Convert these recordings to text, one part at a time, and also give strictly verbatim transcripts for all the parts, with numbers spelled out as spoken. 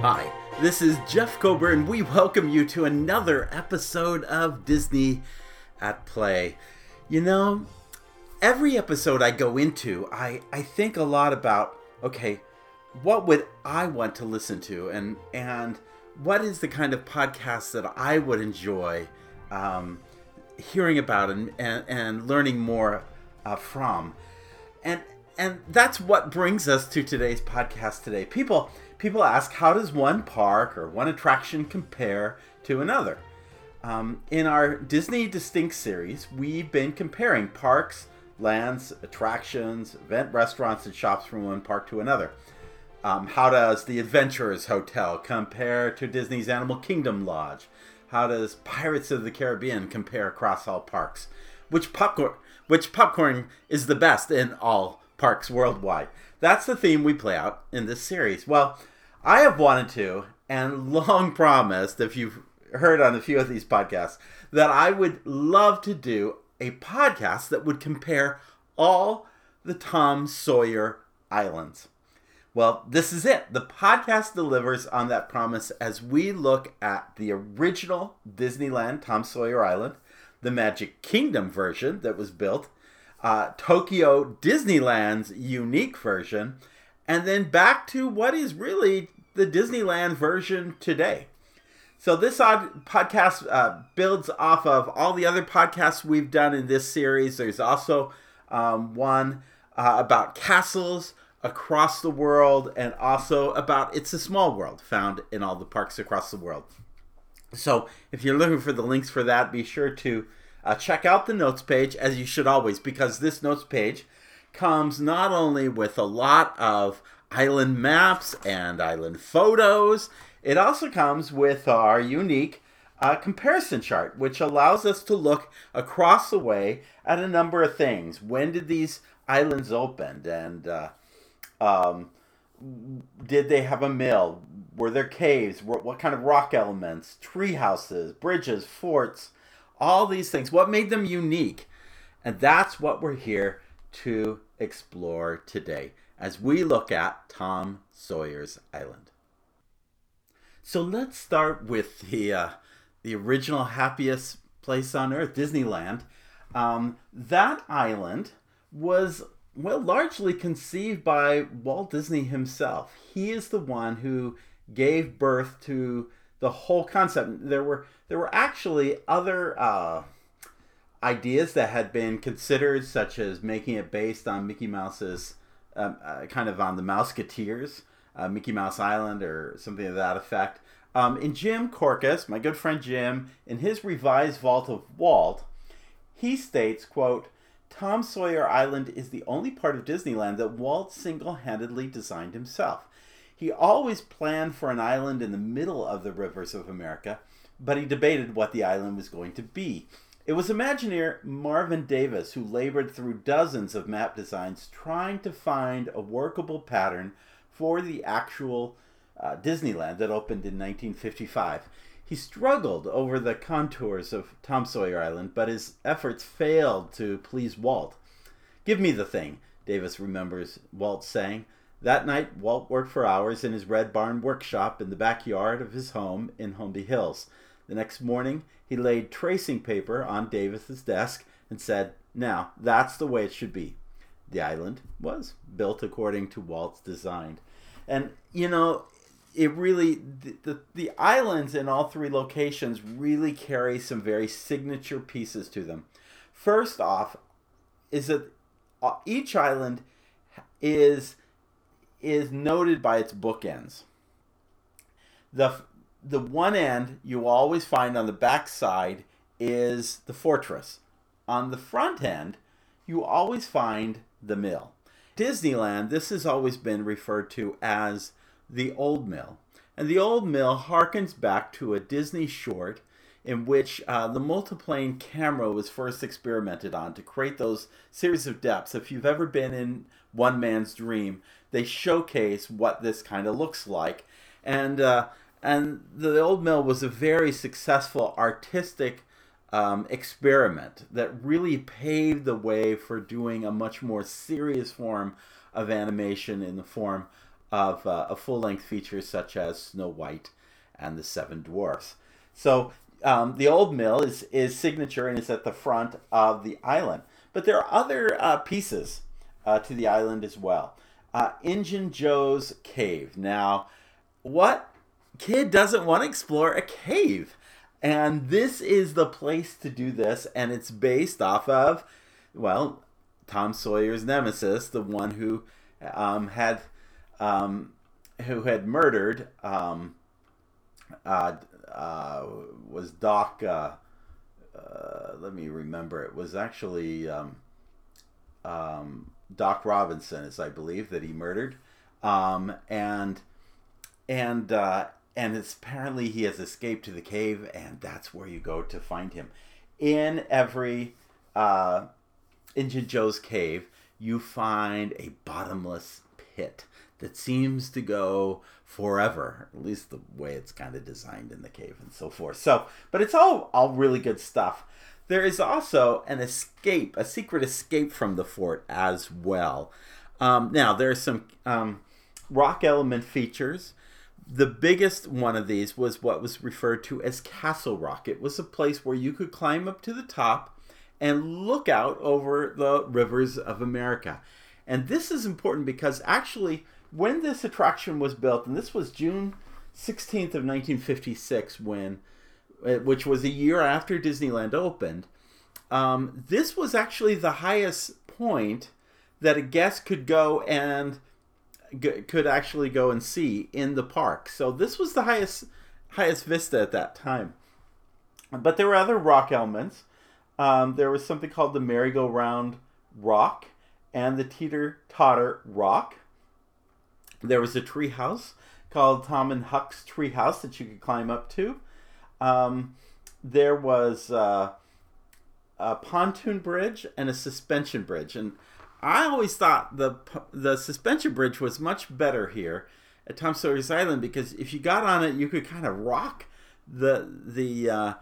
Hi, this is Jeff Coburn. We welcome you to another episode of Disney at Play. You know, every episode I go into, I, I think a lot about, okay, what would I want to listen to? And and what is the kind of podcast that I would enjoy um, hearing about and, and, and learning more uh, from? And and that's what brings us to today's podcast today. People, people ask, how does one park or one attraction compare to another? Um, in our Disney Distinct series, we've been comparing parks, lands, attractions, event restaurants, and shops from one park to another. Um, how does the Adventurers Hotel compare to Disney's Animal Kingdom Lodge? How does Pirates of the Caribbean compare across all parks? Which popcorn, which popcorn is the best in all parks worldwide? That's the theme we play out in this series. Well, I have wanted to, and long promised, if you've heard on a few of these podcasts, that I would love to do a podcast that would compare all the Tom Sawyer Islands. Well, this is it. The podcast delivers on that promise as we look at the original Disneyland Tom Sawyer Island, the Magic Kingdom version that was built, uh, Tokyo Disneyland's unique version, and then back to what is really the Disneyland version today. So this odd podcast uh, builds off of all the other podcasts we've done in this series. There's also um, one uh, about castles across the world, and also about It's a Small World, found in all the parks across the world. So if you're looking for the links for that, be sure to uh, check out the notes page, as you should always, because this notes page comes not only with a lot of island maps and island photos, it also comes with our unique uh, comparison chart, which allows us to look across the way at a number of things. When did these islands open? And uh, Um, did they have a mill? Were there caves? What, what kind of rock elements? Tree houses, bridges, forts, all these things. What made them unique? And that's what we're here to explore today as we look at Tom Sawyer's Island. So let's start with the uh, the original happiest place on earth, Disneyland. Um, that island was Well, largely conceived by Walt Disney himself. He is the one who gave birth to the whole concept. There were there were actually other uh, ideas that had been considered, such as making it based on Mickey Mouse's, um, uh, kind of on the Mouseketeers, uh, Mickey Mouse Island or something of that effect. Um, and Jim Korkus, my good friend Jim, in his revised Vault of Walt, he states, quote, "Tom Sawyer Island is the only part of Disneyland that Walt single-handedly designed himself. He always planned for an island in the middle of the rivers of America, but he debated what the island was going to be. It was Imagineer Marvin Davis who labored through dozens of map designs trying to find a workable pattern for the actual uh, Disneyland that opened in nineteen fifty-five. He struggled over the contours of Tom Sawyer Island, but his efforts failed to please Walt. 'Give me the thing,' Davis remembers Walt saying. That night, Walt worked for hours in his red barn workshop in the backyard of his home in Holmby Hills. The next morning, he laid tracing paper on Davis's desk and said, 'Now, that's the way it should be.' The island was built according to Walt's design." And, you know, It really, the, the the islands in all three locations really carry some very signature pieces to them. First off, is that each island is is noted by its bookends. The the one end you always find on the back side is the fortress. On the front end, you always find the mill. Disneyland, this has always been referred to as the Old Mill. And the Old Mill harkens back to a Disney short in which uh, the multiplane camera was first experimented on to create those series of depths. If you've ever been in One Man's Dream, they showcase what this kind of looks like. And uh, and the Old Mill was a very successful artistic um, experiment that really paved the way for doing a much more serious form of animation in the form of uh, a full-length features such as Snow White and the Seven Dwarfs. So um, the old mill is, is signature and is at the front of the island. But there are other uh, pieces uh, to the island as well. Uh, Injun Joe's Cave. Now, what kid doesn't want to explore a cave? And this is the place to do this, and it's based off of, well, Tom Sawyer's nemesis, the one who um, had um, who had murdered um, uh, uh, was Doc. Uh, uh, let me remember. It was actually um, um, Doc Robinson, as I believe that he murdered, um, and and. Uh, And it's apparently he has escaped to the cave, and that's where you go to find him. In every uh, Injun Joe's Cave, you find a bottomless pit that seems to go forever. At least the way it's kind of designed in the cave and so forth. So, but it's all, all really good stuff. There is also an escape, a secret escape from the fort as well. Um, now, there are some um, rock element features. The biggest one of these was what was referred to as Castle Rock. It was a place where you could climb up to the top and look out over the rivers of America. And this is important because actually when this attraction was built, and this was June sixteenth of nineteen fifty-six, when, which was a year after Disneyland opened, um, this was actually the highest point that a guest could go and could actually go and see in the park. So this was the highest highest vista at that time. But there were other rock elements. Um, there was something called the merry-go-round rock and the teeter-totter rock. There was a tree house called Tom and Huck's tree house that you could climb up to. Um, there was uh, a pontoon bridge and a suspension bridge. And I always thought the the suspension bridge was much better here at Tom Sawyer's Island, because if you got on it, you could kind of rock the the uh,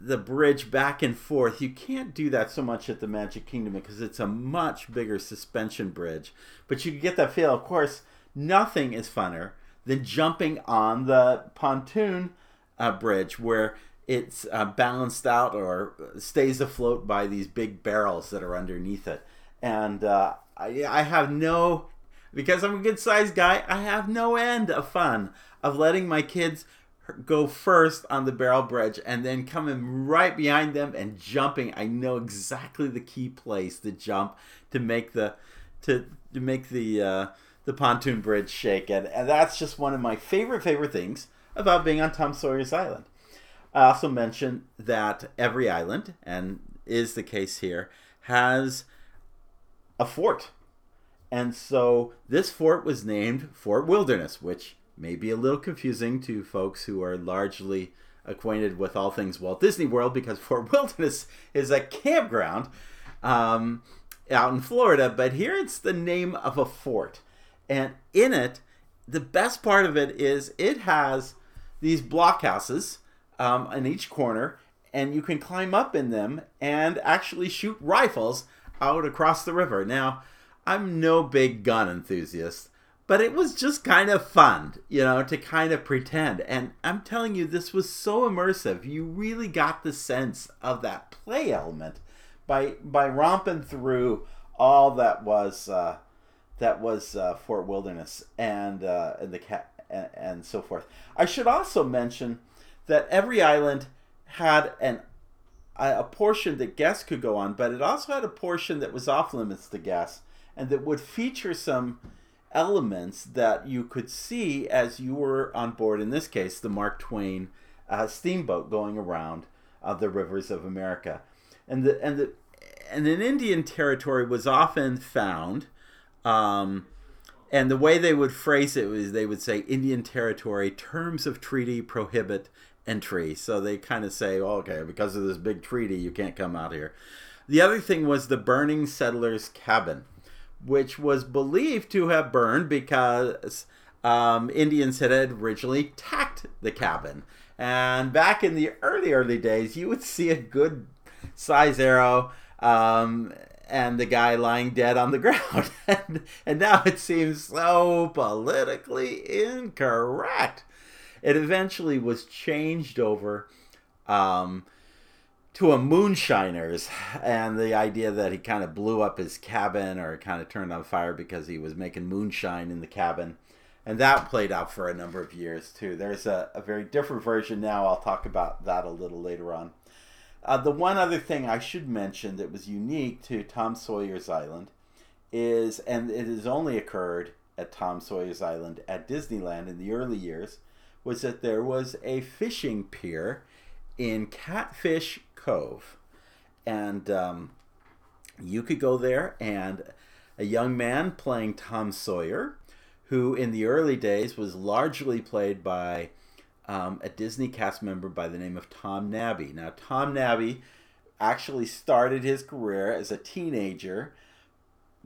the bridge back and forth. You can't do that so much at the Magic Kingdom because it's a much bigger suspension bridge. But you get that feel. Of course, nothing is funner than jumping on the pontoon uh, bridge where it's uh, balanced out or stays afloat by these big barrels that are underneath it. And uh, I, I have no, because I'm a good sized guy, I have no end of fun of letting my kids go first on the barrel bridge and then coming right behind them and jumping. I know exactly the key place to jump to make the to, to make the uh, the pontoon bridge shake, and, and that's just one of my favorite favorite things about being on Tom Sawyer's Island. I also mentioned that every island, and is the case here, has a fort, and so this fort was named Fort Wilderness, which may be a little confusing to folks who are largely acquainted with all things Walt Disney World, because Fort Wilderness is a campground um, out in Florida, but here it's the name of a fort. And in it, the best part of it is it has these blockhouses um, in each corner, and you can climb up in them and actually shoot rifles out across the river. Now, I'm no big gun enthusiast, but it was just kind of fun, you know, to kind of pretend. And I'm telling you, this was so immersive. You really got the sense of that play element by by romping through all that was uh, that was uh, Fort Wilderness and uh, and the ca- and, and so forth. I should also mention that every island had an a portion that guests could go on, but it also had a portion that was off limits to guests and that would feature some elements that you could see as you were on board, in this case, the Mark Twain uh, steamboat going around uh, the rivers of America. And the and the and an Indian territory was often found, um, and the way they would phrase it was they would say, Indian territory, terms of treaty prohibit entry. So they kind of say, oh, okay, because of this big treaty, you can't come out here. The other thing was the burning settler's cabin, which was believed to have burned because um, Indians had originally tacked the cabin. And back in the early, early days, you would see a good size arrow um, and the guy lying dead on the ground. and, and now it seems so politically incorrect. It eventually was changed over um, to a moonshiners, and the idea that he kind of blew up his cabin or kind of turned on fire because he was making moonshine in the cabin. And that played out for a number of years, too. There's a, a very different version now. I'll talk about that a little later on. Uh, the one other thing I should mention that was unique to Tom Sawyer's Island is, and it has only occurred at Tom Sawyer's Island at Disneyland in the early years, was that there was a fishing pier in Catfish Cove. And um, you could go there, and a young man playing Tom Sawyer, who in the early days was largely played by um, a Disney cast member by the name of Tom Nabby. Now, Tom Nabby actually started his career as a teenager,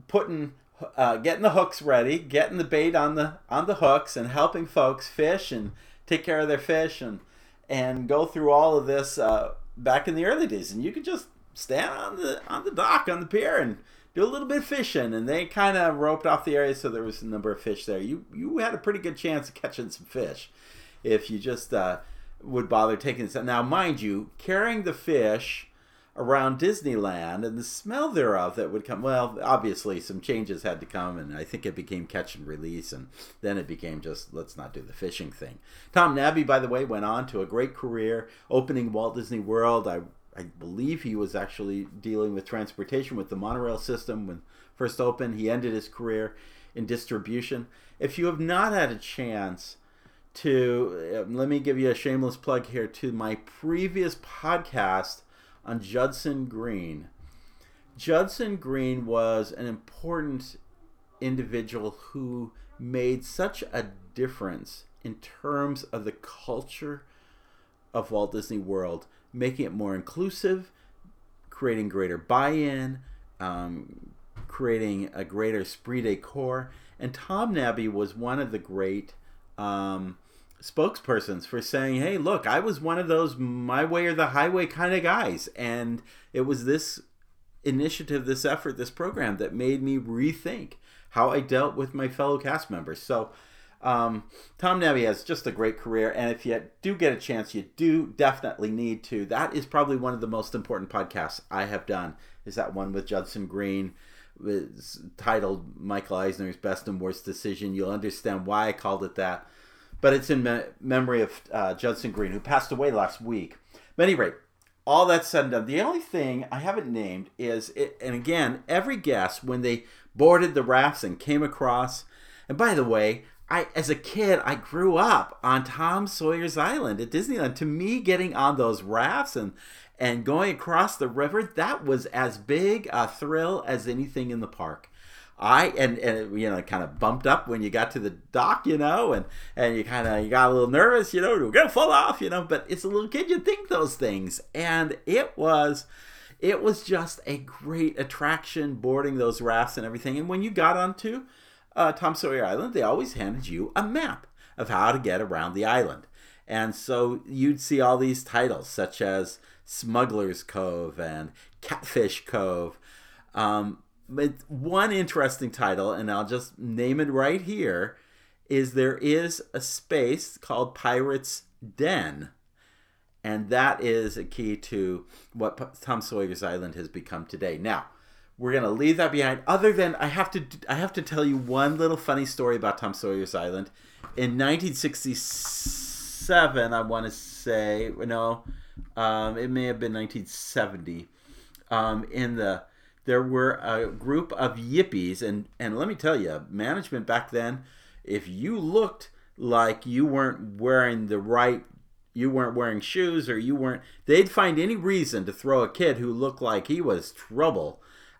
putting, uh, getting the hooks ready, getting the bait on the on the hooks, and helping folks fish and take care of their fish and and go through all of this uh, back in the early days. And you could just stand on the on the dock on the pier and do a little bit of fishing, and they kind of roped off the area, so there was a number of fish there. You you had a pretty good chance of catching some fish if you just uh, would bother taking some. Now, mind you, carrying the fish around Disneyland and the smell thereof that would come, well, obviously some changes had to come, and I think it became catch and release, and then it became just, let's not do the fishing thing. Tom Nabby, by the way, went on to a great career opening Walt Disney World. I I believe he was actually dealing with transportation with the monorail system when first opened. He ended his career in distribution. If you have not had a chance to, let me give you a shameless plug here to my previous podcast on Judson Green. Judson Green was an important individual who made such a difference in terms of the culture of Walt Disney World, making it more inclusive, creating greater buy-in, um, creating a greater esprit de corps. And Tom Nabby was one of the great um, spokespersons for saying, hey, look, I was one of those my way or the highway kind of guys. And it was this initiative, this effort, this program that made me rethink how I dealt with my fellow cast members. So Um, Tom Nabby has just a great career, and if you do get a chance, you do definitely need to. That is probably one of the most important podcasts I have done, is that one with Judson Green, titled Michael Eisner's Best and Worst Decision. You'll understand why I called it that, but it's in me- memory of uh, Judson Green, who passed away last week. But at any rate, all that said and done, the only thing I haven't named is, it, and again, every guest, when they boarded the rafts and came across, and by the way, I, as a kid, I grew up on Tom Sawyer's Island at Disneyland. To me, getting on those rafts and, and going across the river, that was as big a thrill as anything in the park. I and, and you know, kind of bumped up when you got to the dock, you know, and, and you kind of you got a little nervous, you know, we're gonna fall off, you know. But it's a little kid, you think those things, and it was. It was just a great attraction, boarding those rafts and everything. And when you got onto Uh, Tom Sawyer Island, they always handed you a map of how to get around the island. And so you'd see all these titles, such as Smuggler's Cove and Catfish Cove. Um, but one interesting title, and I'll just name it right here, is there is a space called Pirate's Den. And that is a key to what Tom Sawyer's Island has become today. Now, we're going to leave that behind, other than I have to I have to tell you one little funny story about Tom Sawyer's Island. In nineteen sixty-seven, I want to say, no, um, it may have been nineteen seventy, um, in the there were a group of yippies, and, and let me tell you, management back then, if you looked like you weren't wearing the right, you weren't wearing shoes, or you weren't, they'd find any reason to throw a kid who looked like he was trouble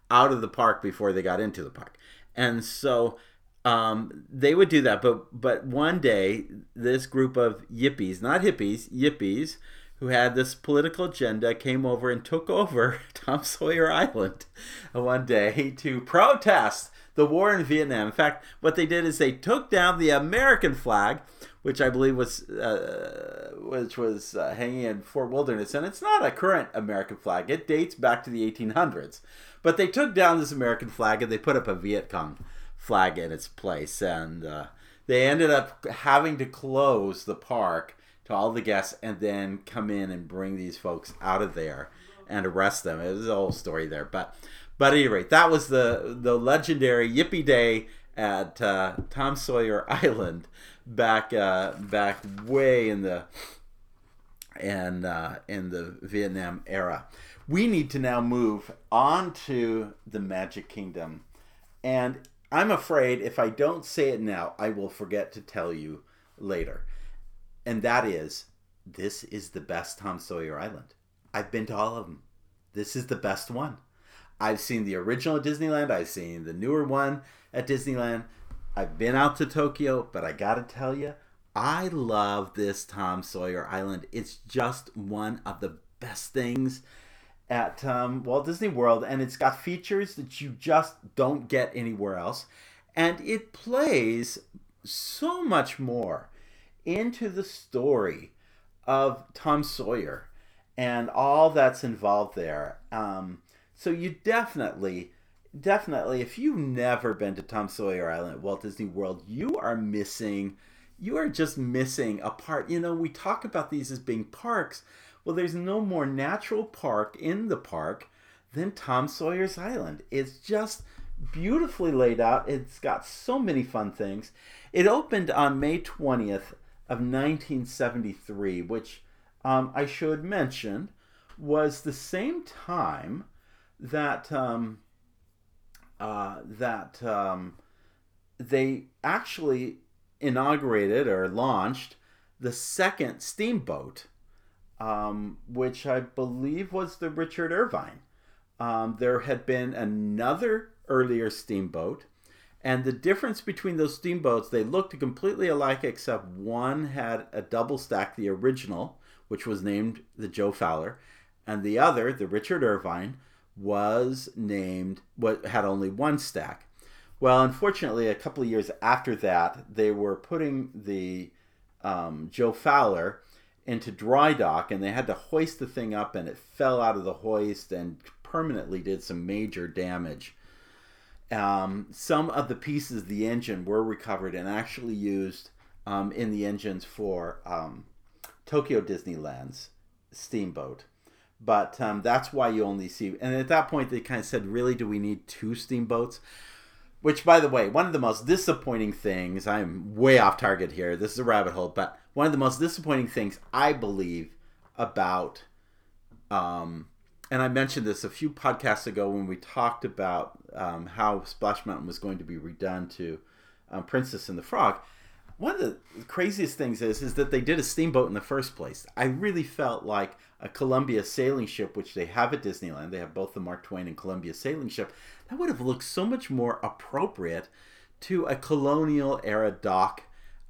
out of the park before they got into the park. And so um, they would do that. But but one day, this group of yippies, not hippies, yippies, who had this political agenda, came over and took over Tom Sawyer Island one day to protest the war in Vietnam. In fact, what they did is they took down the American flag, which I believe was uh, which was uh, hanging in Fort Wilderness. And it's not a current American flag. It dates back to the eighteen hundreds. But they took down this American flag and they put up a Viet Cong flag in its place. And uh, they ended up having to close the park to all the guests and then come in and bring these folks out of there and arrest them. It was a whole story there. But... But at any rate, that was the the legendary Yippee Day at uh, Tom Sawyer Island back uh, back way in the in uh, in the Vietnam era. We need to now move on to the Magic Kingdom, and I'm afraid if I don't say it now, I will forget to tell you later. And that is, this is the best Tom Sawyer Island. I've been to all of them. This is the best one. I've seen the original Disneyland. I've seen the newer one at Disneyland. I've been out to Tokyo, but I gotta tell you, I love this Tom Sawyer Island. It's just one of the best things at um, Walt Disney World, and it's got features that you just don't get anywhere else. And it plays so much more into the story of Tom Sawyer and all that's involved there. Um, So you definitely, definitely, if you've never been to Tom Sawyer Island at Walt Disney World, you are missing, you are just missing a part. You know, we talk about these as being parks. Well, there's no more natural park in the park than Tom Sawyer's Island. It's just beautifully laid out. It's got so many fun things. It opened on May twentieth of nineteen seventy-three, which um, I should mention was the same time that um, uh, that um, they actually inaugurated or launched the second steamboat, um, which I believe was the Richard Irvine. Um, there had been another earlier steamboat, and the difference between those steamboats, they looked completely alike except one had a double stack, the original, which was named the Joe Fowler, and the other, the Richard Irvine, was named what had only one stack. Well, unfortunately, a couple of years after that, they were putting the um, Joe Fowler into dry dock, and they had to hoist the thing up, and it fell out of the hoist and permanently did some major damage. Um, some of the pieces of the engine were recovered and actually used um, in the engines for um, Tokyo Disneyland's steamboat. But um, that's why you only see... And at that point, they kind of said, really, do we need two steamboats? Which, by the way, one of the most disappointing things... I'm way off target here. This is a rabbit hole. But one of the most disappointing things, I believe, about... Um, and I mentioned this a few podcasts ago when we talked about um, how Splash Mountain was going to be redone to um, Princess and the Frog. One of the craziest things is, is that they did a steamboat in the first place. I really felt like a Columbia sailing ship, which they have at Disneyland. They have both the Mark Twain and Columbia sailing ship. That would have looked so much more appropriate to a colonial era dock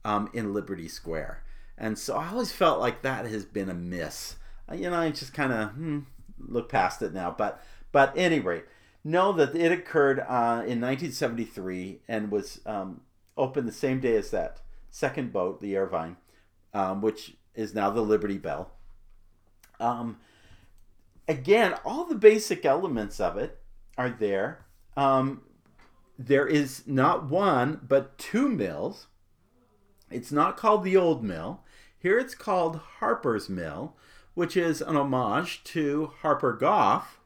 um, in Liberty Square. And so I always felt like that has been a miss. You know, I just kind of hmm, look past it now. But, but at any rate, know that it occurred uh, in nineteen seventy-three and was um, opened the same day as that second boat, the Irvine, um, which is now the Liberty Bell. Um, again, all the basic elements of it are there. Um, there is not one, but two mills. It's not called the Old Mill. Here it's called Harper's Mill, which is an homage to Harper Goff,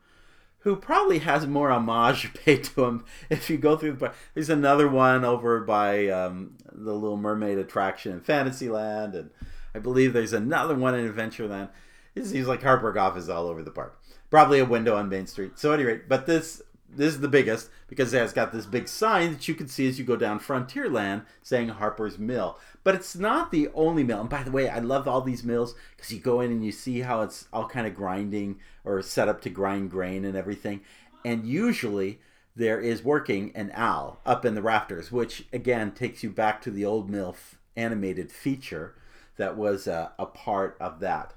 who probably has more homage paid to him if you go through the park. There's another one over by um, the Little Mermaid attraction in Fantasyland, and I believe there's another one in Adventureland. It seems like Harper Goff is all over the park. Probably a window on Main Street. So at any rate, but this this is the biggest because it's got this big sign that you can see as you go down Frontierland saying Harper's Mill. But it's not the only mill. And by the way, I love all these mills because you go in and you see how it's all kind of grinding or set up to grind grain and everything. And usually there is working an owl up in the rafters, which again takes you back to the Old Mill f- animated feature that was uh, a part of that.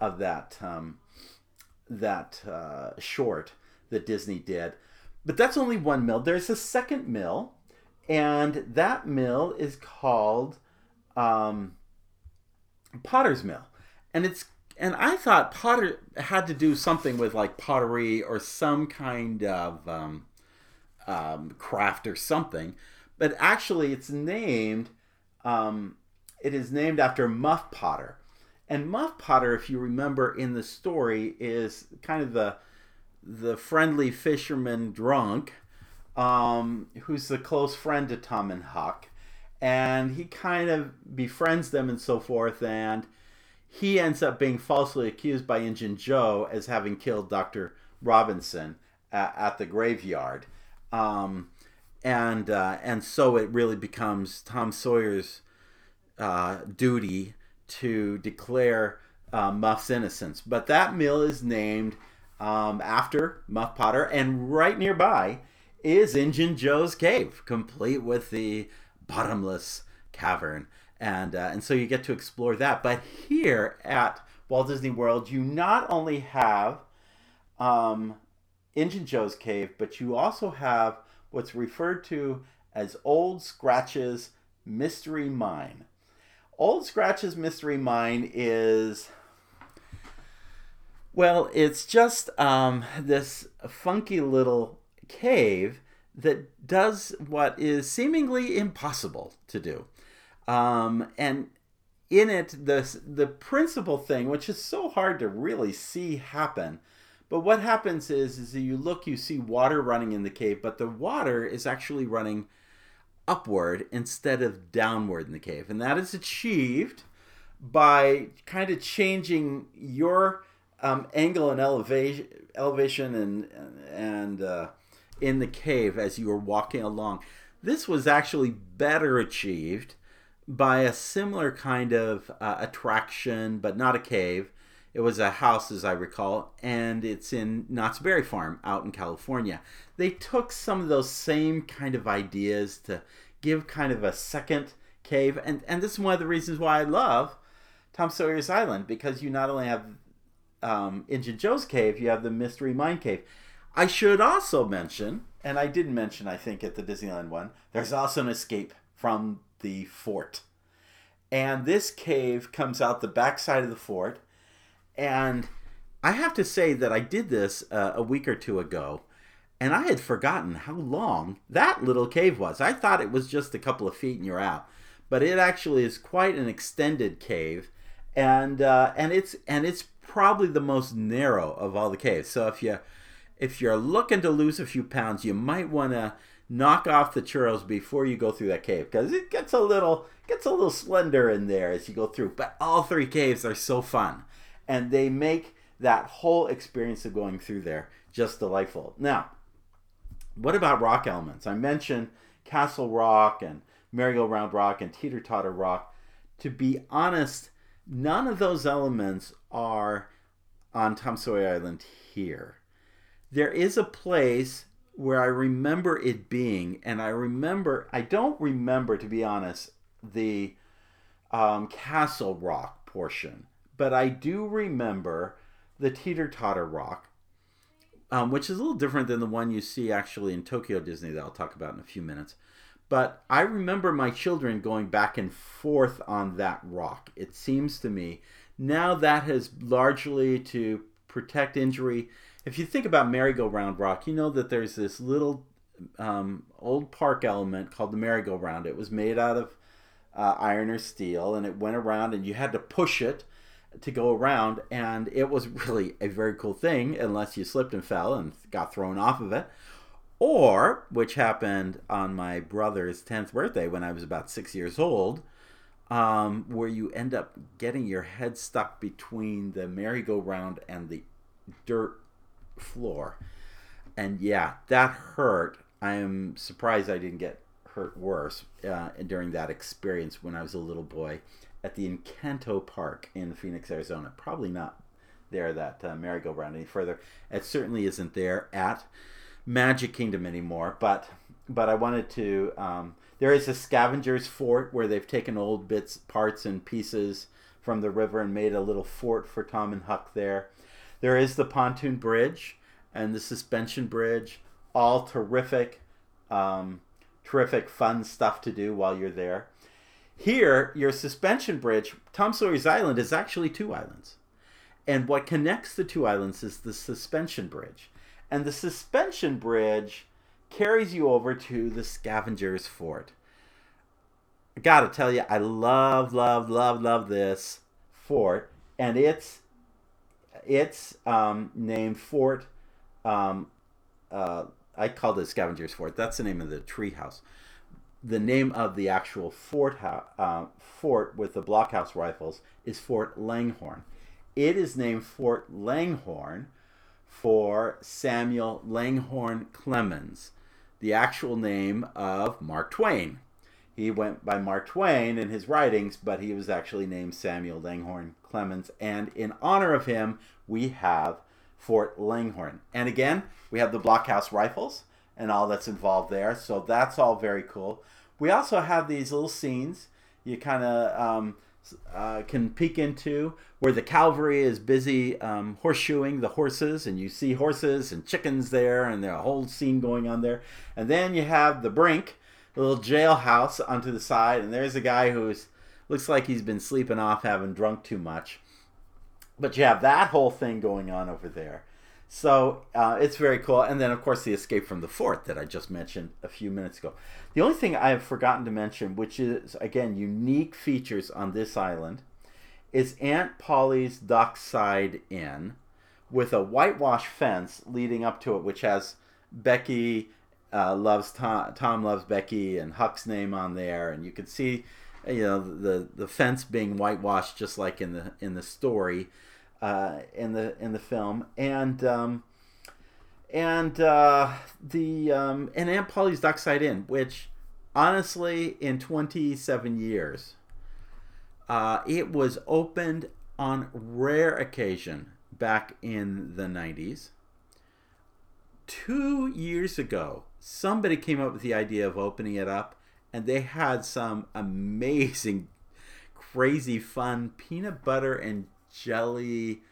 of that um, that uh, short that Disney did. But that's only one mill. There's a second mill, and that mill is called um, Potter's Mill, and it's and I thought Potter had to do something with like pottery or some kind of um, um, craft or something, but actually it's named um, it is named after Muff Potter. And Muff Potter, if you remember in the story, is kind of the the friendly fisherman drunk, um, who's the close friend to Tom and Huck. And he kind of befriends them and so forth. And he ends up being falsely accused by Injun Joe as having killed Doctor Robinson at, at the graveyard. Um, and uh, and so it really becomes Tom Sawyer's uh, duty to declare uh, Muff's innocence. But that mill is named um, after Muff Potter, and right nearby is Injun Joe's Cave, complete with the bottomless cavern. And uh, and so you get to explore that. But here at Walt Disney World, you not only have um, Injun Joe's Cave, but you also have what's referred to as Old Scratch's Mystery Mine. Old Scratch's Mystery Mine is, well, it's just um, this funky little cave that does what is seemingly impossible to do. Um, and in it, the, the principal thing, which is so hard to really see happen, but what happens is, is that you look, you see water running in the cave, but the water is actually running upward instead of downward in the cave. And that is achieved by kind of changing your um, angle and elevation elevation and and uh, in the cave as you are walking along. This was actually better achieved by a similar kind of uh, attraction, but not a cave. It was a house, as I recall, and it's in Knott's Berry Farm out in California. They took some of those same kind of ideas to give kind of a second cave. And, and this is one of the reasons why I love Tom Sawyer's Island, because you not only have um, Injun Joe's Cave, you have the Mystery Mine Cave. I should also mention, and I didn't mention, I think, at the Disneyland one, there's also an escape from the fort. And this cave comes out the backside of the fort. And I have to say that I did this uh, a week or two ago, and I had forgotten how long that little cave was. I thought it was just a couple of feet and you're out, but it actually is quite an extended cave, and uh, and it's and it's probably the most narrow of all the caves. So if you if you're looking to lose a few pounds, you might want to knock off the churros before you go through that cave, because it gets a little gets a little slender in there as you go through. But all three caves are so fun. And they make that whole experience of going through there just delightful. Now, what about rock elements? I mentioned Castle Rock and Merry-Go-Round Rock and Teeter-Totter Rock. To be honest, none of those elements are on Tom Sawyer Island here. There is a place where I remember it being, and I remember, I don't remember, to be honest, the um, Castle Rock portion. But I do remember the Teeter-Totter Rock, um, which is a little different than the one you see actually in Tokyo Disney that I'll talk about in a few minutes. But I remember my children going back and forth on that rock, it seems to me. Now that has largely to protect injury. If you think about Merry-Go-Round Rock, you know that there's this little um, old park element called the merry-go-round. It was made out of uh, iron or steel, and it went around, and you had to push it to go around, and it was really a very cool thing unless you slipped and fell and got thrown off of it, or, which happened on my brother's tenth birthday when I was about six years old, um, where you end up getting your head stuck between the merry-go-round and the dirt floor. And yeah, that hurt. I am surprised I didn't get hurt worse uh, during that experience when I was a little boy at the Encanto Park in Phoenix, Arizona. Probably not there, that uh, merry-go-round, any further. It certainly isn't there at Magic Kingdom anymore, but but I wanted to, um, there is a scavenger's fort where they've taken old bits, parts, and pieces from the river and made a little fort for Tom and Huck there. There is the pontoon bridge and the suspension bridge, all terrific, um, terrific fun stuff to do while you're there. Here, your suspension bridge, Tom Sawyer's Island is actually two islands. And what connects the two islands is the suspension bridge. And the suspension bridge carries you over to the Scavenger's Fort. I gotta tell you, I love, love, love, love this fort. And it's it's um, named Fort... Um, uh, I called it Scavenger's Fort. That's the name of the treehouse. The name of the actual fort, uh, fort with the blockhouse rifles is Fort Langhorne. It is named Fort Langhorne for Samuel Langhorne Clemens, the actual name of Mark Twain. He went by Mark Twain in his writings, but he was actually named Samuel Langhorne Clemens. And in honor of him, we have Fort Langhorne. And again, we have the blockhouse rifles and all that's involved there. So that's all very cool. We also have these little scenes you kind of um, uh, can peek into where the cavalry is busy um, horseshoeing the horses, and you see horses and chickens there, and there's a whole scene going on there. And then you have the brink, a little jailhouse onto the side, and there's a guy who looks like he's been sleeping off, having drunk too much. But you have that whole thing going on over there. So uh, it's very cool. And then, of course, the escape from the fort that I just mentioned a few minutes ago. The only thing I have forgotten to mention, which is, again, unique features on this island, is Aunt Polly's dockside inn with a whitewash fence leading up to it, which has Becky uh, loves Tom, Tom loves Becky, and Huck's name on there. And you can see, you know, the, the fence being whitewashed just like in the in the story. Uh, in the in the film, and um, and uh, the um, and Aunt Polly's Dockside Inn, which honestly, in twenty-seven years, uh, it was opened on rare occasion back in the nineties. Two years ago, somebody came up with the idea of opening it up, and they had some amazing, crazy, fun peanut butter and jelly,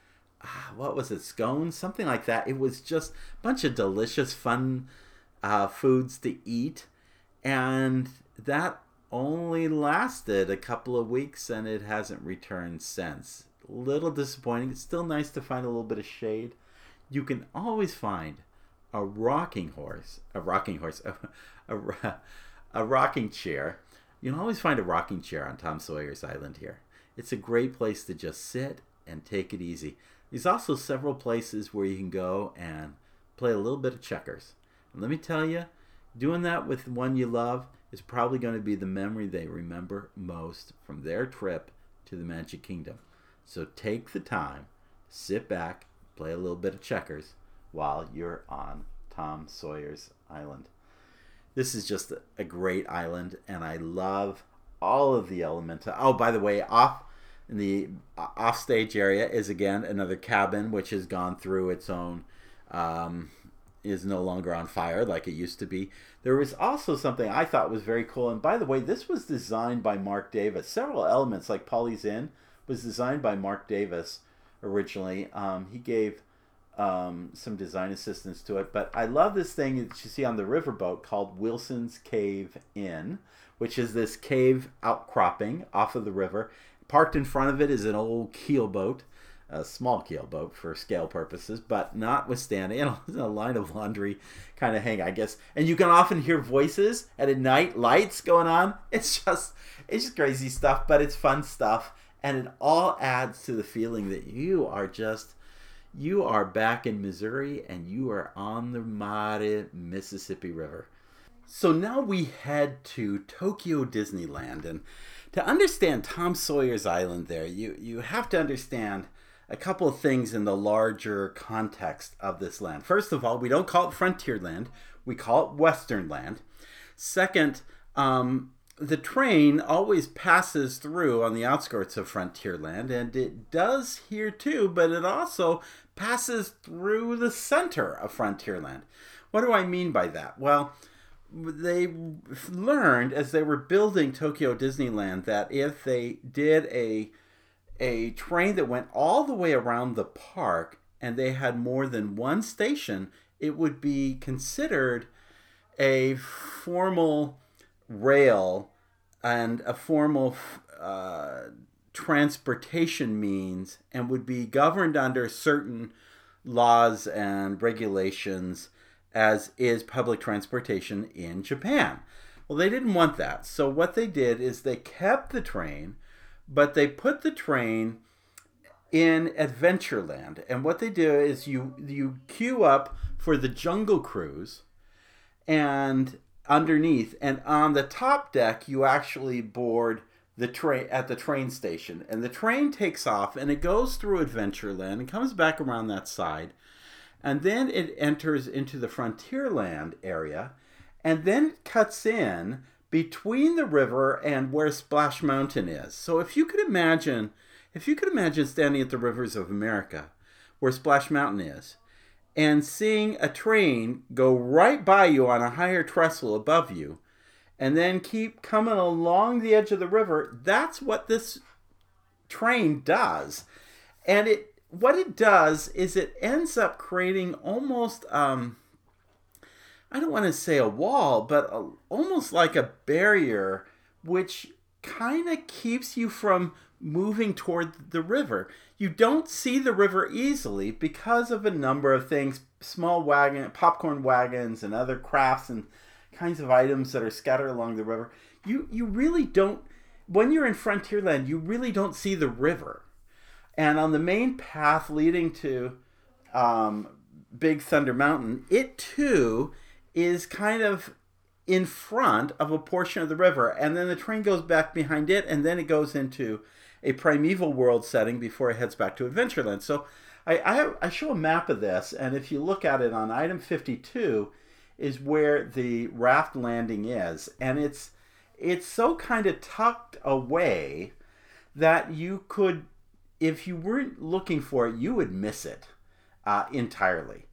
what was it, scones, something like that. It was just a bunch of delicious, fun uh, foods to eat. And that only lasted a couple of weeks, and it hasn't returned since. Little disappointing. It's still nice to find a little bit of shade. You can always find a rocking horse, a rocking horse, a, a, a rocking chair. You can always find a rocking chair on Tom Sawyer's Island here. It's a great place to just sit and take it easy. There's also several places where you can go and play a little bit of checkers. And let me tell you, doing that with one you love is probably going to be the memory they remember most from their trip to the Magic Kingdom. So take the time, sit back, play a little bit of checkers while you're on Tom Sawyer's Island. This is just a great island, and I love all of the elements. Oh, by the way, off in the offstage area is again another cabin which has gone through its own, um, is no longer on fire like it used to be. There was also something I thought was very cool. And by the way, this was designed by Mark Davis. Several elements like Polly's Inn was designed by Mark Davis originally. Um, he gave um, some design assistance to it. But I love this thing that you see on the riverboat called Wilson's Cave Inn, which is this cave outcropping off of the river. Parked in front of it is an old keelboat, a small keelboat for scale purposes, but notwithstanding, you know, a line of laundry kind of hang, I guess. And you can often hear voices and at night, lights going on. It's just, it's just crazy stuff, but it's fun stuff. And it all adds to the feeling that you are just, you are back in Missouri and you are on the mighty Mississippi River. So now we head to Tokyo Disneyland, and to understand Tom Sawyer's Island there, you, you have to understand a couple of things in the larger context of this land. First of all, we don't call it Frontierland, we call it Westernland. Second, um, the train always passes through on the outskirts of Frontierland, and it does here too, but it also passes through the center of Frontierland. What do I mean by that? Well, they learned as they were building Tokyo Disneyland that if they did a a train that went all the way around the park and they had more than one station, it would be considered a formal rail and a formal uh, transportation means, and would be governed under certain laws and regulations as is public transportation in Japan. Well, they didn't want that. So what they did is they kept the train, but they put the train in Adventureland. And what they do is you you queue up for the Jungle Cruise, and underneath and on the top deck you actually board the train at the train station, and the train takes off and it goes through Adventureland and comes back around that side, and then it enters into the Frontierland area, and then it cuts in between the river and where Splash Mountain is. So if you could imagine, if you could imagine standing at the Rivers of America where Splash Mountain is and seeing a train go right by you on a higher trestle above you and then keep coming along the edge of the river, that's what this train does. And it what it does is it ends up creating almost, um, I don't want to say a wall, but a, almost like a barrier, which kind of keeps you from moving toward the river. You don't see the river easily because of a number of things, small wagon, popcorn wagons and other crafts and kinds of items that are scattered along the river. You you really don't, when you're in Frontierland, you really don't see the river. And on the main path leading to um, Big Thunder Mountain, it too is kind of in front of a portion of the river. And then the train goes back behind it, and then it goes into a primeval world setting before it heads back to Adventureland. So I, I, have, I show a map of this, and if you look at it on item fifty-two is where the raft landing is. And it's it's so kind of tucked away that you could, if you weren't looking for it, you would miss it uh, entirely.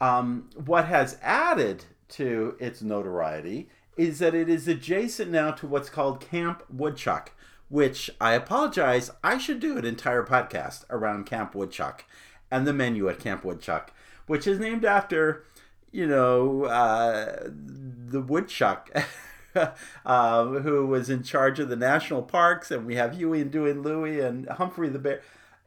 Um, what has added to its notoriety is that it is adjacent now to what's called Camp Woodchuck, which I apologize, I should do an entire podcast around Camp Woodchuck and the menu at Camp Woodchuck, which is named after, you know, uh, the woodchuck uh, who was in charge of the national parks, and we have Huey and Dewey and Louie and Humphrey the Bear.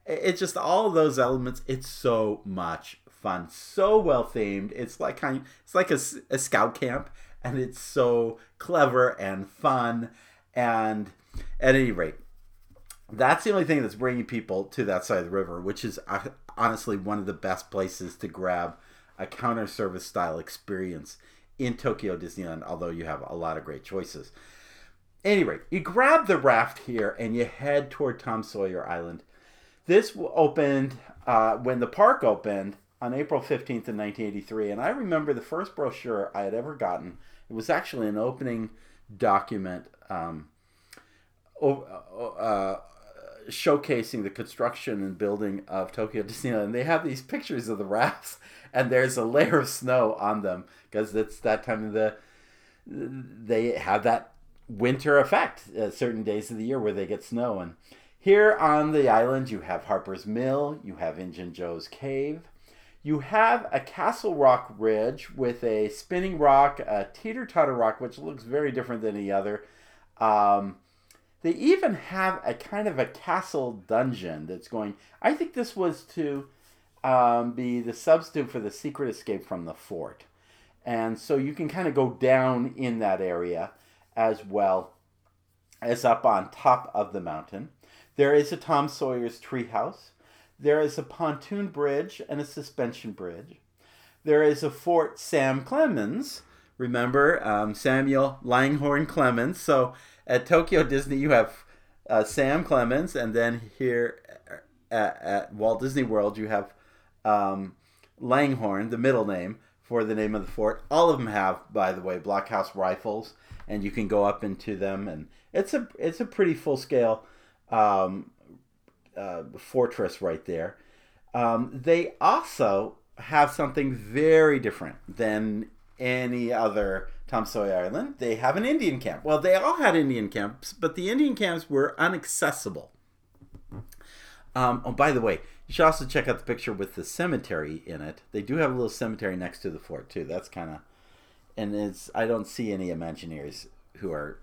It's just all those elements. It's so much fun, so well themed. It's like kind, it's like a, a scout camp, and it's so clever and fun. And at any rate, that's the only thing that's bringing people to that side of the river, which is honestly one of the best places to grab a counter service style experience in Tokyo Disneyland, although you have a lot of great choices. Anyway, you grab the raft here and you head toward Tom Sawyer Island. This opened uh, when the park opened on April fifteenth in nineteen eighty-three, and I remember the first brochure I had ever gotten. It was actually an opening document um, uh, showcasing the construction and building of Tokyo Disneyland. They have these pictures of the rafts, and there's a layer of snow on them because it's that time of the, they have that winter effect uh, certain days of the year where they get snow. And here on the island, you have Harper's Mill, you have Injun Joe's Cave, you have a Castle Rock ridge with a spinning rock, a teeter-totter rock, which looks very different than any other. Um, They even have a kind of a castle dungeon that's going... I think this was to um, be the substitute for the secret escape from the fort. And so you can kind of go down in that area as well as up on top of the mountain. There is a Tom Sawyer's treehouse. There is a pontoon bridge and a suspension bridge. There is a Fort Sam Clemens. Remember, um, Samuel Langhorne Clemens. So... at Tokyo Disney, you have uh, Sam Clemens, and then here at, at Walt Disney World, you have um, Langhorne, the middle name for the name of the fort. All of them have, by the way, blockhouse rifles, and you can go up into them, and it's a it's a pretty full scale um, uh, fortress right there. Um, they also have something very different than any other Tom Sawyer Island, they have an Indian camp. Well, they all had Indian camps, but the Indian camps were inaccessible. Um, oh, by the way, you should also check out the picture with the cemetery in it. They do have a little cemetery next to the fort, too. That's kind of... And it's I don't see any Imagineers who are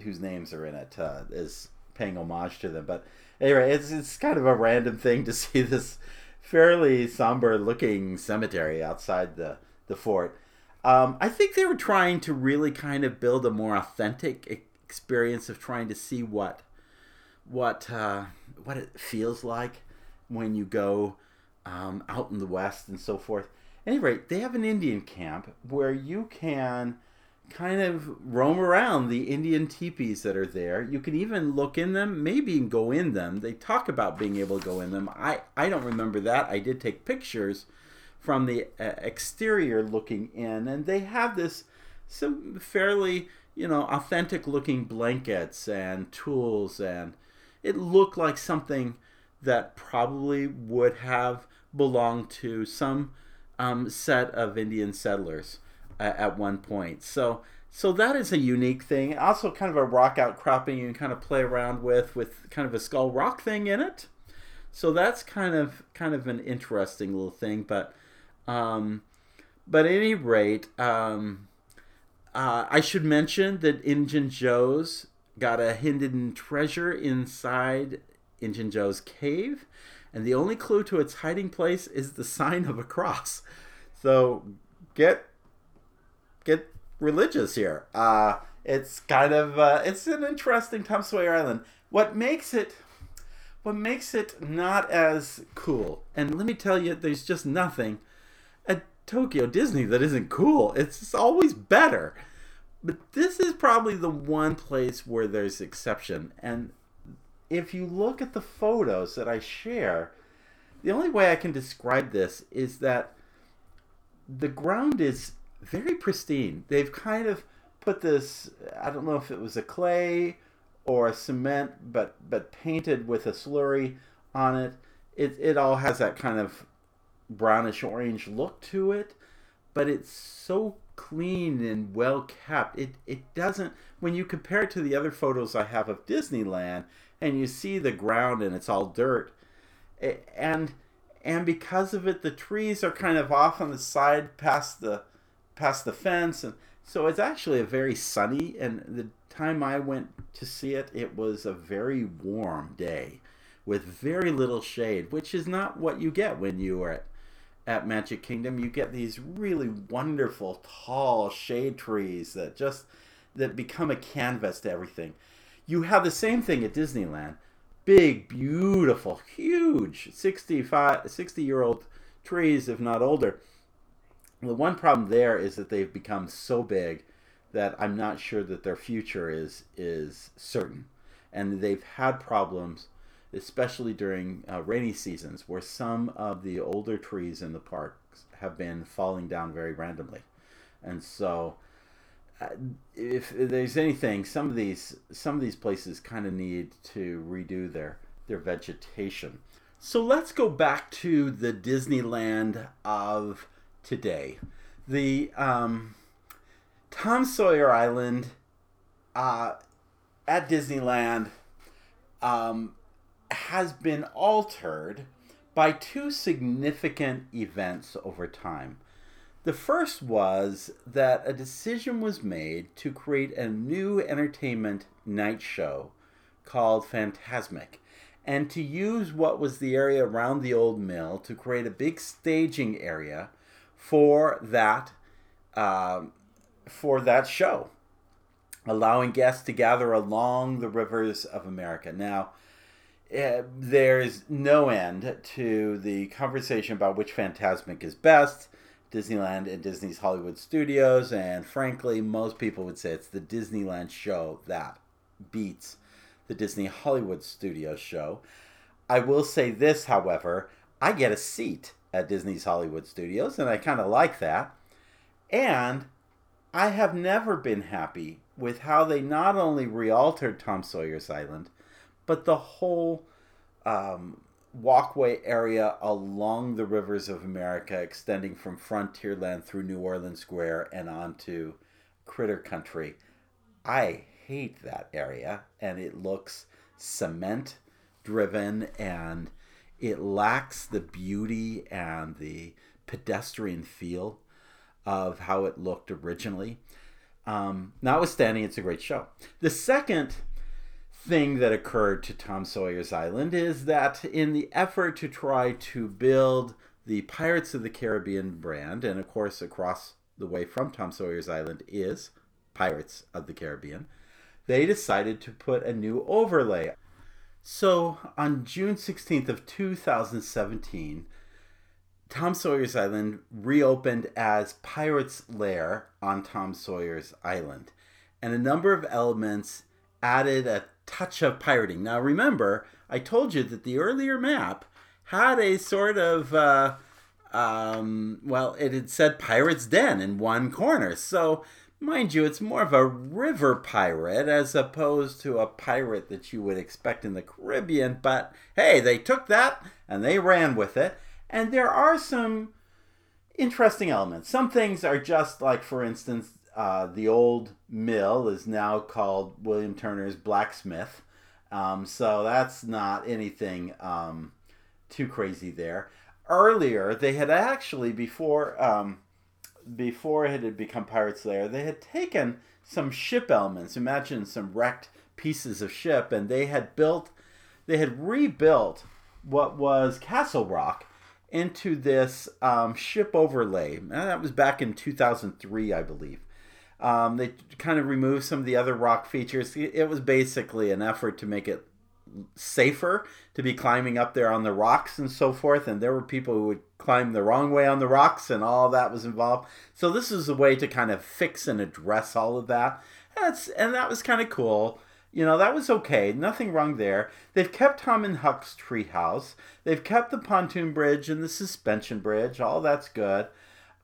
whose names are in it uh, as paying homage to them. But anyway, it's, it's kind of a random thing to see this fairly somber-looking cemetery outside the, the fort. Um, I think they were trying to really kind of build a more authentic experience of trying to see what what uh, what it feels like when you go um, out in the West and so forth. At any rate, they have an Indian camp where you can kind of roam around the Indian teepees that are there. You can even look in them, maybe even go in them. They talk about being able to go in them. I, I don't remember that. I did take pictures from the uh, exterior looking in, and they have this some fairly, you know, authentic looking blankets and tools, and it looked like something that probably would have belonged to some um, set of Indian settlers uh, at one point. So so that is a unique thing. Also kind of a rock outcropping you can kind of play around with, with kind of a skull rock thing in it. So that's kind of kind of an interesting little thing, but Um, but at any rate, um, uh, I should mention that Injun Joe's got a hidden treasure inside Injun Joe's cave, and the only clue to its hiding place is the sign of a cross. So get get religious here. Uh, it's kind of uh, it's an interesting Tom Sawyer Island. What makes it what makes it not as cool? And let me tell you, there's just nothing at Tokyo Disney that isn't cool. It's always better. But this is probably the one place where there's exception. And if you look at the photos that I share, the only way I can describe this is that the ground is very pristine. They've kind of put this, I don't know if it was a clay or a cement, but, but painted with a slurry on it. It, it all has that kind of brownish orange look to it, but it's so clean and well kept. It it doesn't, when you compare it to the other photos I have of Disneyland, and you see the ground and it's all dirt, it, and and because of it, the trees are kind of off on the side past the past the fence, and so it's actually a very sunny. And the time I went to see it, it was a very warm day with very little shade, which is not what you get when you are at At Magic Kingdom. You get these really wonderful tall shade trees that just that become a canvas to everything. You have the same thing at Disneyland. Big, beautiful, huge sixty-five, sixty-year-old trees, if not older. The one problem there is that they've become so big that I'm not sure that their future is is certain. And they've had problems, especially during uh, rainy seasons, where some of the older trees in the parks have been falling down very randomly. And so uh, if there's anything, some of these some of these places kind of need to redo their, their vegetation. So let's go back to the Disneyland of today. The um, Tom Sawyer Island uh, at Disneyland um, has been altered by two significant events over time. The first was that a decision was made to create a new entertainment night show called Fantasmic, and to use what was the area around the old mill to create a big staging area for that um, for that show, allowing guests to gather along the rivers of America. Now, Uh, there's no end to the conversation about which Fantasmic is best, Disneyland and Disney's Hollywood Studios, and frankly, most people would say it's the Disneyland show that beats the Disney Hollywood Studios show. I will say this, however, I get a seat at Disney's Hollywood Studios, and I kind of like that. And I have never been happy with how they not only re-altered Tom Sawyer's Island, but the whole um, walkway area along the rivers of America, extending from Frontierland through New Orleans Square and onto Critter Country. I hate that area, and it looks cement driven, and it lacks the beauty and the pedestrian feel of how it looked originally. Um, notwithstanding, it's a great show. The second thing that occurred to Tom Sawyer's Island is that in the effort to try to build the Pirates of the Caribbean brand, and of course across the way from Tom Sawyer's Island is Pirates of the Caribbean, they decided to put a new overlay. So on June sixteenth of two thousand seventeen, Tom Sawyer's Island reopened as Pirate's Lair on Tom Sawyer's Island, and a number of elements added a touch of pirating. Now remember, I told you that the earlier map had a sort of, uh, um, well, it had said Pirate's Den in one corner. So mind you, it's more of a river pirate as opposed to a pirate that you would expect in the Caribbean. But hey, they took that and they ran with it. And there are some interesting elements. Some things are just like, for instance, uh, the old mill is now called William Turner's Blacksmith. Um, so that's not anything um, too crazy there. Earlier, they had actually, before... Um, Before it had become Pirate's Lair, they had taken some ship elements. Imagine some wrecked pieces of ship, and they had built, they had rebuilt what was Castle Rock into this um, ship overlay. And that was back in two thousand three, I believe. Um, they kind of removed some of the other rock features. It was basically an effort to make it safer to be climbing up there on the rocks and so forth, and there were people who would climb the wrong way on the rocks, and all that was involved. So this is a way to kind of fix and address all of that. That's, and that was kind of cool. You know, that was okay. Nothing wrong there. They've kept Tom and Huck's treehouse. They've kept the pontoon bridge and the suspension bridge. All that's good.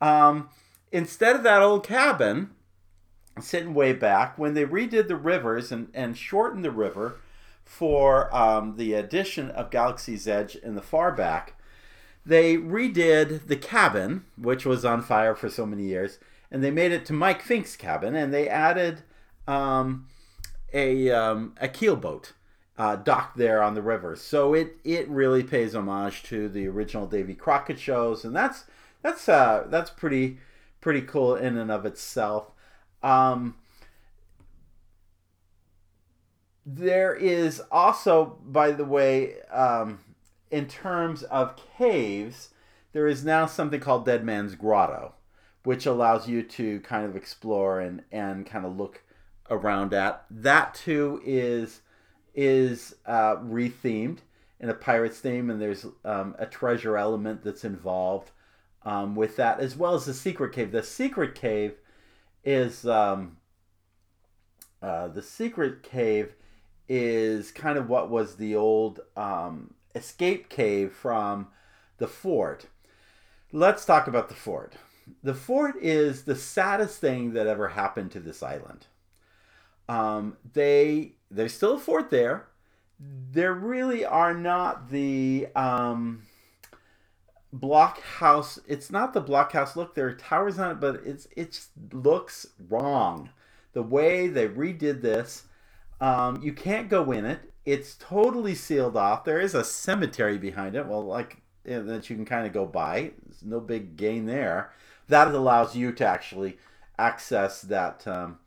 Um, instead of that old cabin sitting way back, when they redid the rivers and, and shortened the river for um, the addition of Galaxy's Edge in the far back, they redid the cabin, which was on fire for so many years, and they made it to Mike Fink's cabin, and they added um, a um, a keelboat uh, docked there on the river. So it it really pays homage to the original Davy Crockett shows, and that's that's uh, that's pretty pretty cool in and of itself. Um, There is also, by the way, um, in terms of caves, there is now something called Dead Man's Grotto, which allows you to kind of explore and, and kind of look around at. That, too, is is uh, re-themed in a pirate's theme, and there's um, a treasure element that's involved um, with that, as well as the secret cave. The secret cave is... Um, uh, the secret cave... is kind of what was the old um, escape cave from the fort. Let's talk about the fort. The fort is the saddest thing that ever happened to this island. Um, they there's still a fort there. There really are not the um, blockhouse. It's not the blockhouse look. There are towers on it, but it's it just looks wrong. The way they redid this. Um, you can't go in it. It's totally sealed off. There is a cemetery behind it, well, like that you can kind of go by. There's no big gain there. That allows you to actually access that um,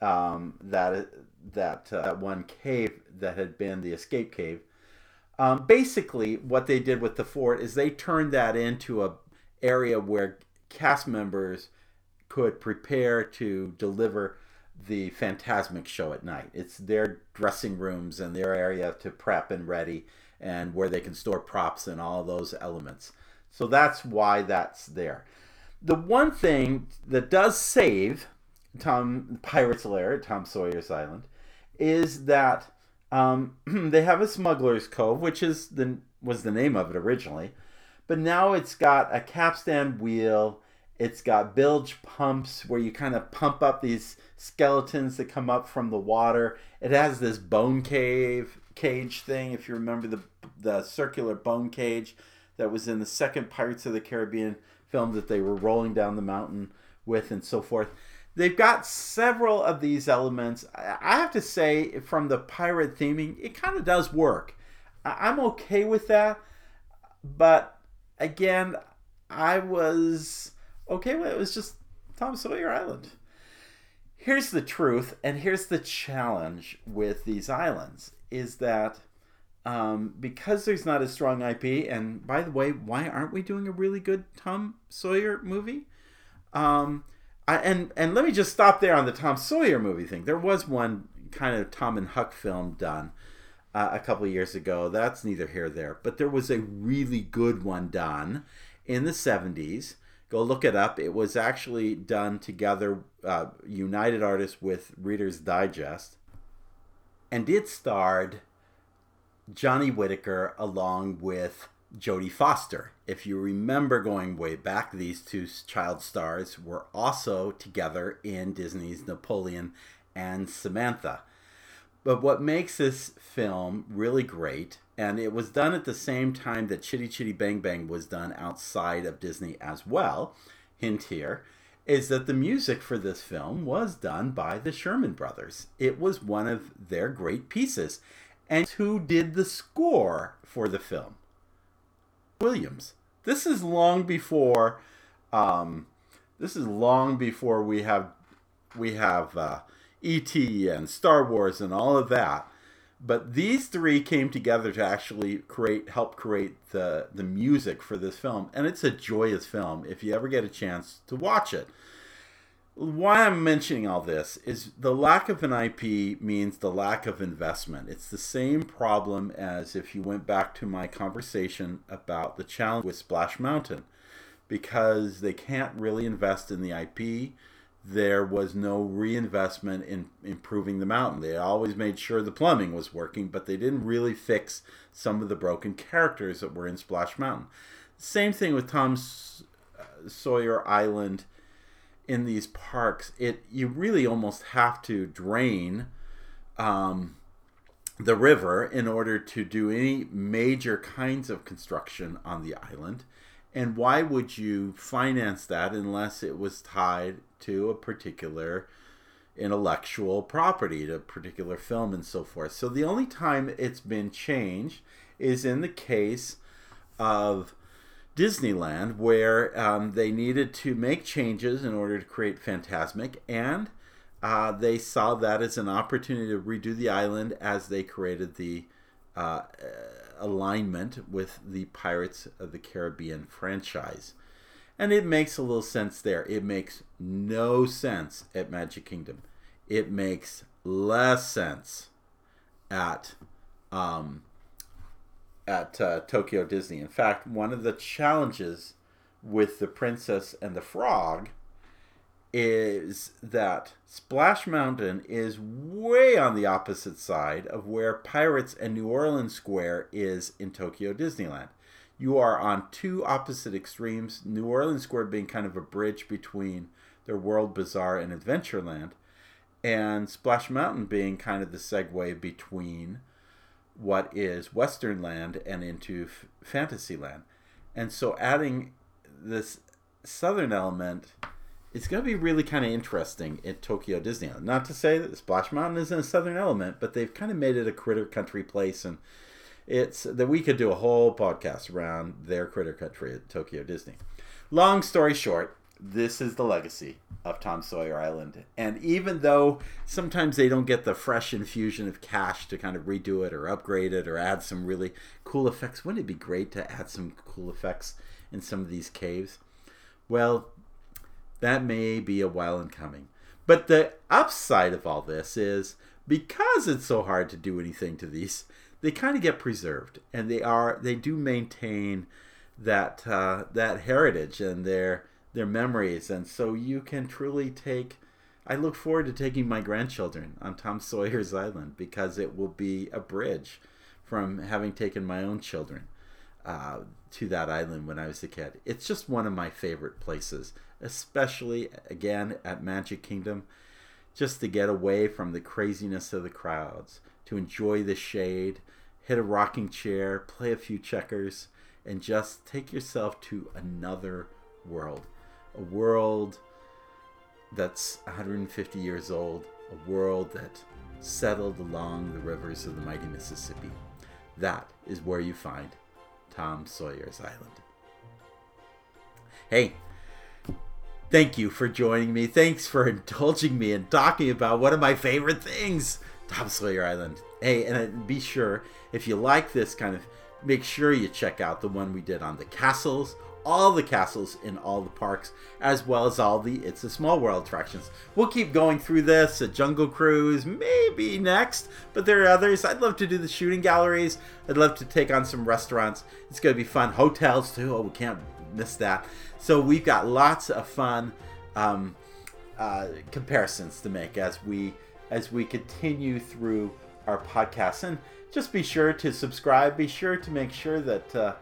um, that that uh, that one cave that had been the escape cave. Um, basically, what they did with the fort is they turned that into a area where cast members could prepare to deliver the Fantasmic show at night. It's their dressing rooms and their area to prep and ready, and where they can store props and all those elements. So that's why that's there. The one thing that does save Tom Pirate's Lair, Tom Sawyer's Island, is that um, they have a Smuggler's Cove, which is the was the name of it originally, but now it's got a capstan wheel. It's got bilge pumps where you kind of pump up these skeletons that come up from the water. It has this bone cave cage thing, if you remember the the circular bone cage that was in the second Pirates of the Caribbean film that they were rolling down the mountain with and so forth. They've got several of these elements. I have to say, from the pirate theming, it kind of does work. I'm okay with that, but again, I was okay with it. It was just Tom Sawyer Island. Here's the truth, and here's the challenge with these islands, is that um, because there's not a strong I P, and by the way, why aren't we doing a really good Tom Sawyer movie? Um, I, and, and let me just stop there on the Tom Sawyer movie thing. There was one kind of Tom and Huck film done uh, a couple of years ago. That's neither here nor there. But there was a really good one done in the seventies. Go look it up. It was actually done together, uh, United Artists with Reader's Digest. And it starred Johnny Whitaker along with Jodie Foster. If you remember going way back, these two child stars were also together in Disney's Napoleon and Samantha. But what makes this film really great, and it was done at the same time that Chitty Chitty Bang Bang was done outside of Disney as well, hint here, is that the music for this film was done by the Sherman Brothers. It was one of their great pieces. And who did the score for the film? Williams. This is long before, um, this is long before we have, we have, uh, E T and Star Wars and all of that. But these three came together to actually create, help create the, the music for this film. And it's a joyous film if you ever get a chance to watch it. Why I'm mentioning all this is the lack of an I P means the lack of investment. It's the same problem as if you went back to my conversation about the challenge with Splash Mountain. Because they can't really invest in the I P, there was no reinvestment in improving the mountain. They always made sure the plumbing was working, but they didn't really fix some of the broken characters that were in Splash Mountain. Same thing with Tom Sawyer Island in these parks. It you really almost have to drain um, the river in order to do any major kinds of construction on the island. And why would you finance that unless it was tied to a particular intellectual property, to a particular film and so forth? So the only time it's been changed is in the case of Disneyland, where um, they needed to make changes in order to create Fantasmic, and uh, they saw that as an opportunity to redo the island as they created the uh, alignment with the Pirates of the Caribbean franchise. And it makes a little sense there. It makes no sense at Magic Kingdom. It makes less sense at um, at uh, Tokyo Disney. In fact, one of the challenges with the Princess and the Frog is that Splash Mountain is way on the opposite side of where Pirates and New Orleans Square is in Tokyo Disneyland. You are on two opposite extremes, New Orleans Square being kind of a bridge between their World Bazaar and Adventureland, and Splash Mountain being kind of the segue between what is Western Land and into f- Fantasyland. And so adding this southern element, it's going to be really kind of interesting at Tokyo Disneyland. Not to say that Splash Mountain isn't a southern element, but they've kind of made it a Critter Country place, and it's that we could do a whole podcast around their Critter Country at Tokyo Disney. Long story short, this is the legacy of Tom Sawyer Island. And even though sometimes they don't get the fresh infusion of cash to kind of redo it or upgrade it or add some really cool effects, wouldn't it be great to add some cool effects in some of these caves? Well, that may be a while in coming. But the upside of all this is because it's so hard to do anything to these, they kind of get preserved, and they are they do maintain that uh, that heritage and their their memories, and so you can truly take. I look forward to taking my grandchildren on Tom Sawyer's Island because it will be a bridge from having taken my own children uh, to that island when I was a kid. It's just one of my favorite places, especially again at Magic Kingdom, just to get away from the craziness of the crowds, to enjoy the shade, hit a rocking chair, play a few checkers, and just take yourself to another world. A world that's one hundred fifty years old, a world that settled along the rivers of the mighty Mississippi. That is where you find Tom Sawyer's Island. Hey, thank you for joining me. Thanks for indulging me in talking about one of my favorite things, Tom Sawyer Island. Hey, and be sure, if you like this kind of, make sure you check out the one we did on the castles, all the castles in all the parks, as well as all the It's a Small World attractions. We'll keep going through this, a Jungle Cruise, maybe next, but there are others. I'd love to do the shooting galleries. I'd love to take on some restaurants. It's going to be fun. Hotels too. Oh, we can't miss that. So we've got lots of fun um, uh, comparisons to make as we as we continue through our podcast. And just be sure to subscribe. Be sure to make sure that uh,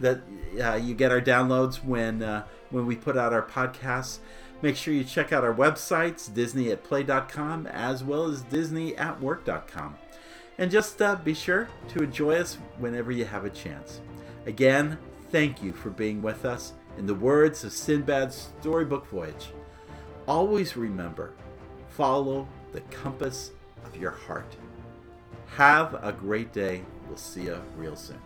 that uh, you get our downloads when uh, when we put out our podcasts. Make sure you check out our websites, disney at play dot com, as well as disney at work dot com. And just uh, be sure to enjoy us whenever you have a chance. Again, thank you for being with us. In the words of Sinbad's storybook voyage, always remember, follow the compass of your heart. Have a great day. We'll see you real soon.